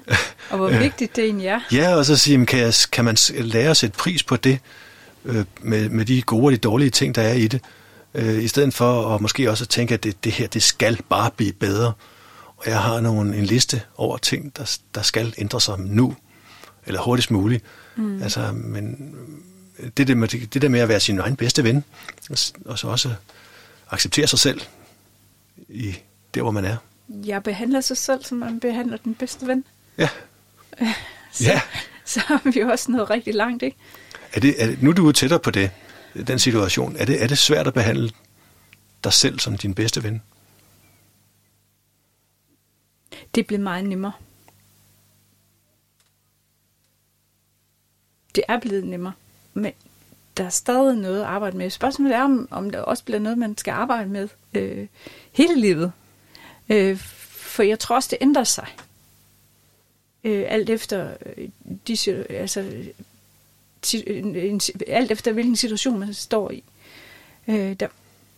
og hvor vigtigt det egentlig er. Ja, og så sige, kan, jeg, kan man lære at sætte pris på det, med, med de gode og de dårlige ting, der er i det, i stedet for at måske også tænke, at det, det her, det skal bare blive bedre. Og jeg har nogle, en liste over ting, der, der skal ændre sig nu, eller hurtigst muligt. Mm. Altså, men... Det der, med, det der med at være sin egen bedste ven, og så også acceptere sig selv i der, hvor man er. Jeg behandler sig selv, som man behandler den bedste ven. Ja. Så, ja. Så har vi også nået rigtig langt, ikke? Er det, er det, nu er du tættere på det, den situation. Er det, er det svært at behandle dig selv som din bedste ven? Det blev meget nemmere. Det er blevet nemmere. Men der er stadig noget at arbejde med. Spørgsmålet er, om, om der også bliver noget, man skal arbejde med øh, hele livet. Øh, for jeg tror også, det ændrer sig. Øh, alt efter øh, de, altså, ti, en, en, alt efter hvilken situation man står i. Øh, der,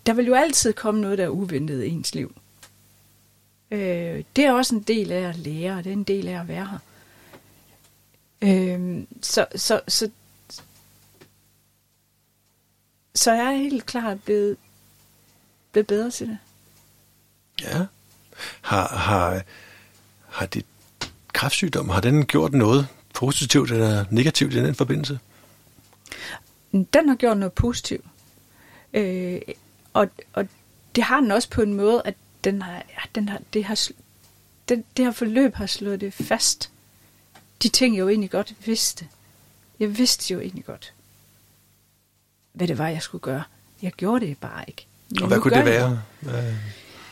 der vil jo altid komme noget, der er uventet i ens liv. Øh, det er også en del af at lære, og det er en del af at være her. Øh, så så, så Så jeg er helt klart blevet, blevet bedre til det. Ja. Har, har, har dit kræftsygdom, har den gjort noget positivt eller negativt i den forbindelse? Den har gjort noget positivt. Øh, og, og det har den også på en måde, at den har, ja, den har, det, har, den, det her forløb har slået det fast. De ting, jeg jo egentlig godt vidste. Jeg vidste jo egentlig godt, hvad det var, jeg skulle gøre. Jeg gjorde det bare ikke. Men og hvad kunne det være? Jeg.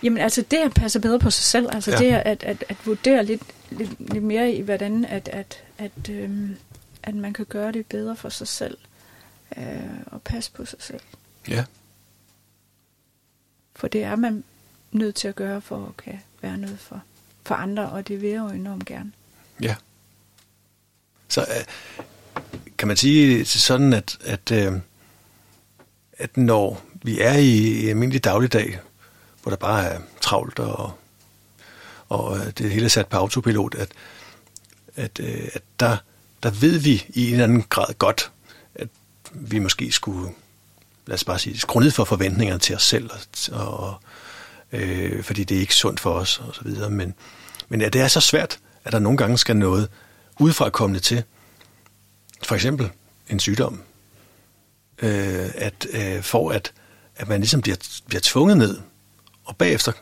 Jamen altså det at passe bedre på sig selv, altså ja. det at, at, at vurdere lidt, lidt, lidt mere i, hvordan at, at, at, øhm, at man kan gøre det bedre for sig selv, øh, og passe på sig selv. Ja. For det er man nødt til at gøre, for at kan være noget for, for andre, og det vil jeg jo enormt gerne. Ja. Så øh, kan man sige sådan, at, at øh, at når vi er i almindelig dagligdag, hvor der bare er travlt, og, og det hele er sat på autopilot, at, at, at der, der ved vi i en eller anden grad godt, at vi måske skulle, lad os bare sige, skrue ned for forventningerne til os selv, og, og, øh, fordi det er ikke sundt for os, og så videre. Men, men at det er så svært, at der nogle gange skal noget udefrakommende til, for eksempel en sygdom, øh, at, øh, for at, at man ligesom bliver, bliver tvunget ned, og bagefter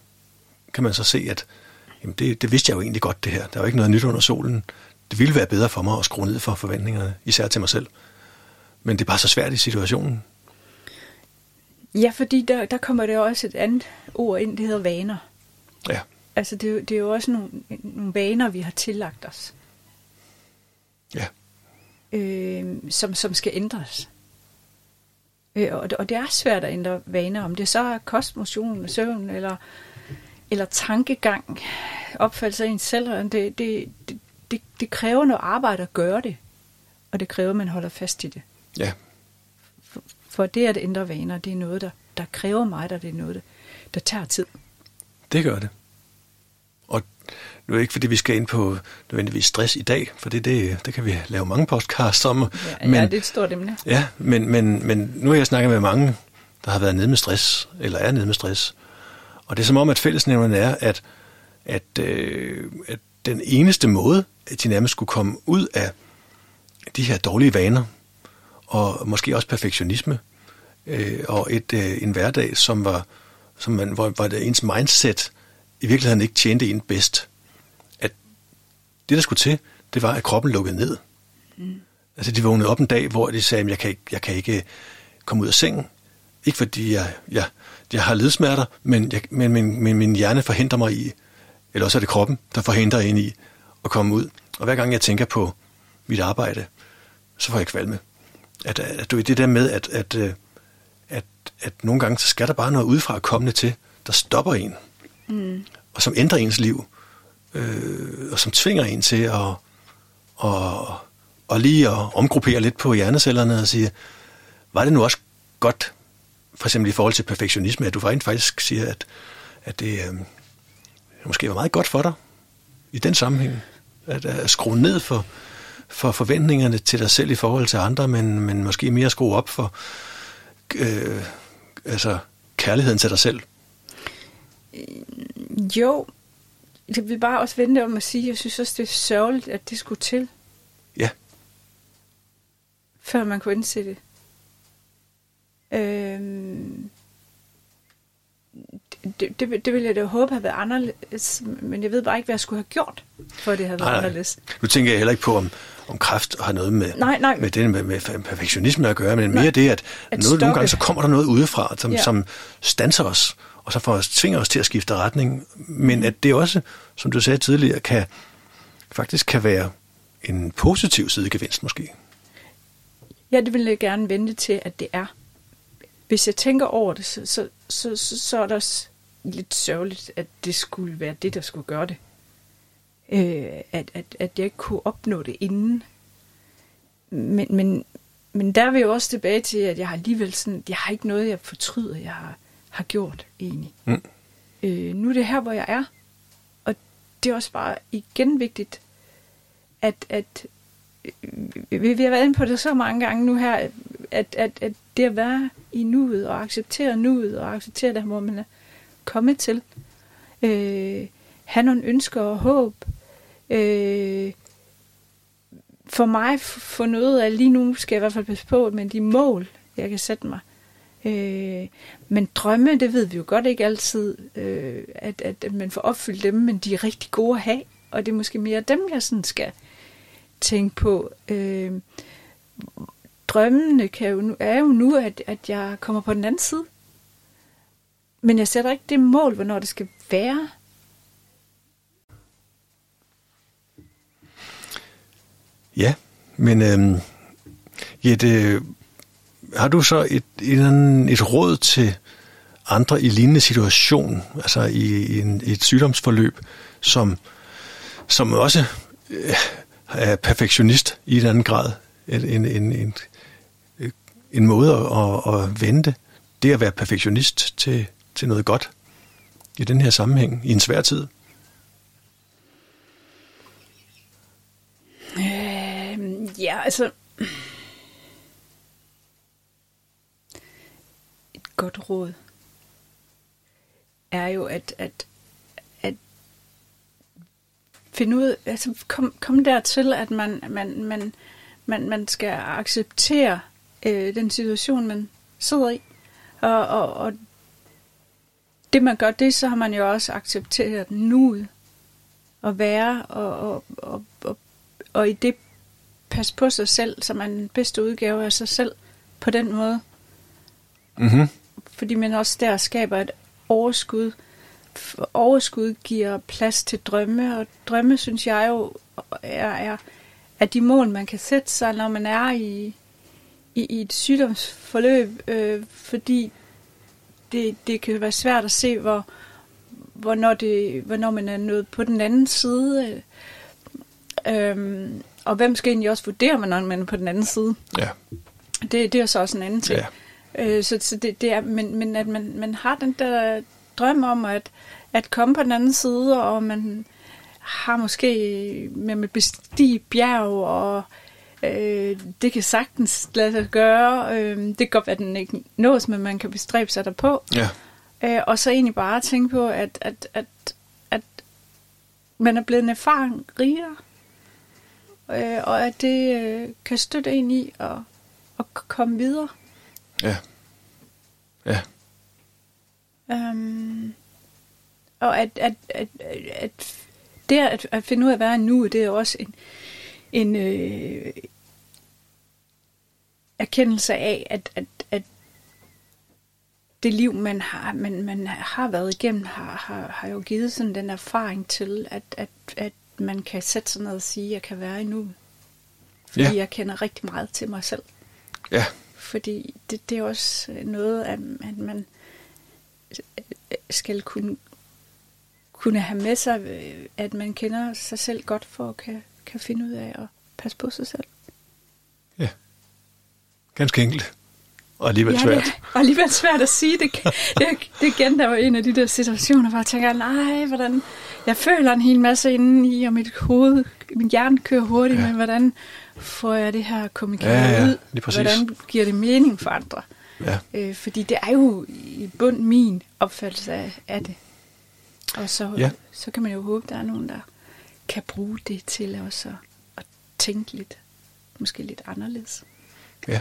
kan man så se, at jamen det, det vidste jeg jo egentlig godt, det her. Der er jo ikke noget nyt under solen. Det ville være bedre for mig at skrue ned for forventningerne, især til mig selv. Men det er bare så svært i situationen. Ja, fordi der, der kommer det også et andet ord ind, det hedder vaner. Ja. Altså det, det er jo også nogle, nogle vaner, vi har tillagt os. Ja. Øh, som, som skal ændres. Øh, og, og det er svært at ændre vaner, om det så er kost, motion, søvn, eller, eller tankegang, opfattelse af ens selv. Det, det, det, det kræver noget arbejde at gøre det, og det kræver, at man holder fast i det. Ja. For, for det at ændre vaner, det er noget, der, der kræver meget, og det er noget, der, der tager tid. Det gør det. Og nu er det ikke, fordi vi skal ind på nødvendigvis stress i dag, for det, det, det kan vi lave mange podcasts om. Ja, men, ja det er et stort emne. Ja, men, men, men nu har jeg snakket med mange, der har været nede med stress, eller er nede med stress. Og det er som om, at fællesnævnerne er, at, at, øh, at den eneste måde, at de nærmest skulle komme ud af de her dårlige vaner, og måske også perfektionisme, øh, og et, øh, en hverdag, som var, som man, hvor, hvor det ens mindset i virkeligheden ikke tjente en bedst. At det, der skulle til, det var, at kroppen lukkede ned. Mm. Altså, de vågnede op en dag, hvor de sagde, jeg kan ikke, jeg kan ikke komme ud af sengen. Ikke fordi jeg, jeg, jeg har ledsmerter, men, jeg, men, men, men min hjerne forhindrer mig i, eller også er det kroppen, der forhindrer en i at komme ud. Og hver gang jeg tænker på mit arbejde, så får jeg kvalme. At, at du i det der med, at, at, at, at, at nogle gange, så skal der bare noget udefra kommende til, der stopper en. Mm. Og som ændrer ens liv, øh, og som tvinger en til at, at, at lige at omgruppere lidt på hjernecellerne og sige, var det nu også godt, for eksempel i forhold til perfektionisme, at du faktisk siger, at, at det øh, måske var meget godt for dig i den sammenhæng, at, at skrue ned for, for forventningerne til dig selv i forhold til andre, men, men måske mere skrue op for øh, altså kærligheden til dig selv. Jo, det vil bare også vende om at sige, jeg synes også, det er sørgeligt, at det skulle til. Ja. Før man kunne indse det. Øhm, det, det, det ville jeg da håbe havde været anderledes, men jeg ved bare ikke, hvad jeg skulle have gjort, for det havde nej, været nej. anderledes. Nu tænker jeg heller ikke på, om, om kræft har noget med, nej, nej. med, det, med, med perfektionisme at gøre, men nej. mere det, at, at noget, nogle gange så kommer der noget udefra, som, ja. som standser os. Og så får os, tvinger os til at skifte retning, men at det også, som du sagde tidligere, kan, faktisk kan være en positiv sidegevinst måske. Ja, det vil jeg gerne vente til, at det er. Hvis jeg tænker over det, så, så, så, så, så er det også lidt sørgeligt, at det skulle være det, der skulle gøre det. Øh, at, at, at jeg ikke kunne opnå det inden. Men, men, men der vil jeg også tilbage til, at jeg har alligevel sådan, jeg har ikke noget, jeg fortryder, jeg har har gjort egentlig. Mm. Øh, nu er det her, hvor jeg er, og det er også bare igen vigtigt, at, at øh, vi, vi har været inde på det så mange gange nu her, at, at, at det at være i nuet, og acceptere nuet, og acceptere det her, hvor man er kommet til, øh, have nogle ønsker og håb, øh, for mig for noget af, lige nu skal jeg i hvert fald passe på, men de mål, jeg kan sætte mig, Øh, men drømme, det ved vi jo godt ikke altid, øh, at, at, at man får opfyldt dem, men de er rigtig gode at have, og det er måske mere dem, jeg sådan skal tænke på. Øh, drømmene kan jo, er jo nu, at, at jeg kommer på den anden side, men jeg sætter ikke det mål, hvornår det skal være. Ja, men øh, ja, det har du så et, et, et råd til andre i lignende situation, altså i, i, en, i et sygdomsforløb, som, som også øh, er perfektionist i en anden grad, en, en, en, en måde at, at vende det at være perfektionist til, til noget godt i den her sammenhæng, i en svær tid? Øh, ja, altså... Et godt råd er jo, at... at finde ud, altså kom, kom dertil, at man, man, man, man, man skal acceptere øh, den situation, man sidder i. Og, og, og det man gør det, så har man jo også accepteret nuet og være og, og, og, og, og i det passe på sig selv, så man er den bedste udgave af sig selv på den måde. Mm-hmm. Fordi man også der skaber et overskud. Overskud giver plads til drømme, og drømme, synes jeg jo, er, er, er de mål, man kan sætte sig, når man er i, i, i et sygdomsforløb, øh, fordi det, det kan være svært at se, hvor, hvornår, det, hvornår man er nået på den anden side, øh, og hvem skal egentlig også vurdere, når man er på den anden side. Ja. Det, det er jo så også en anden ting. Ja. Øh, så så det, det er, men, men at man, man har den der... drøm om at, at komme på den anden side, og man har måske med at bestige bjerg, og øh, det kan sagtens lade sig gøre. Øh, det kan godt være, at den ikke nås, men man kan bestræbe sig derpå. Ja. Øh, og så egentlig bare tænke på, at, at, at, at man er blevet en erfaring rigere, øh, og at det øh, kan støtte en i at, at komme videre. Ja. Ja. Um, og at, at, at, at det at, at finde ud af at være nu, det er også en, en øh, erkendelse af, at, at, at det liv, man har, man, man har været igennem, har, har, har jo givet sådan den erfaring til, at, at, at man kan sætte sig ned og sige, at jeg kan være i nu. Fordi yeah. jeg kender rigtig meget til mig selv. Yeah. Fordi det, det er også noget, at, at man... skal kunne, kunne have med sig, at man kender sig selv godt for at kan, kan finde ud af at passe på sig selv. Ja, ganske enkelt. Og alligevel ja, svært. Det, og alligevel svært at sige. Det, det, det igen, der var en af de der situationer, hvor jeg tænker, nej, hvordan... Jeg føler en hel masse indeni, og mit hoved, min hjerne kører hurtigt, ja. Men hvordan får jeg det her kommunikeret ja, ja, ud? Hvordan giver det mening for andre? Ja. Øh, fordi det er jo i bund min opfattelse af, af det. Og så, ja. så kan man jo håbe, der er nogen, der kan bruge det til også at, at tænke lidt, måske lidt anderledes. Ja.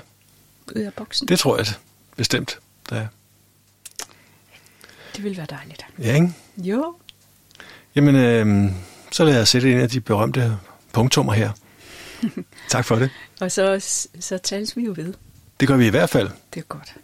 Ud af boksen. Det tror jeg det. Bestemt. Der. Det ville være dejligt. Ja, ikke? Jo. Jamen, øh, så lad os sætte en af de berømte punktummer her. Tak for det. Og så, så tales vi jo ved. Det gør vi i hvert fald. Det er godt.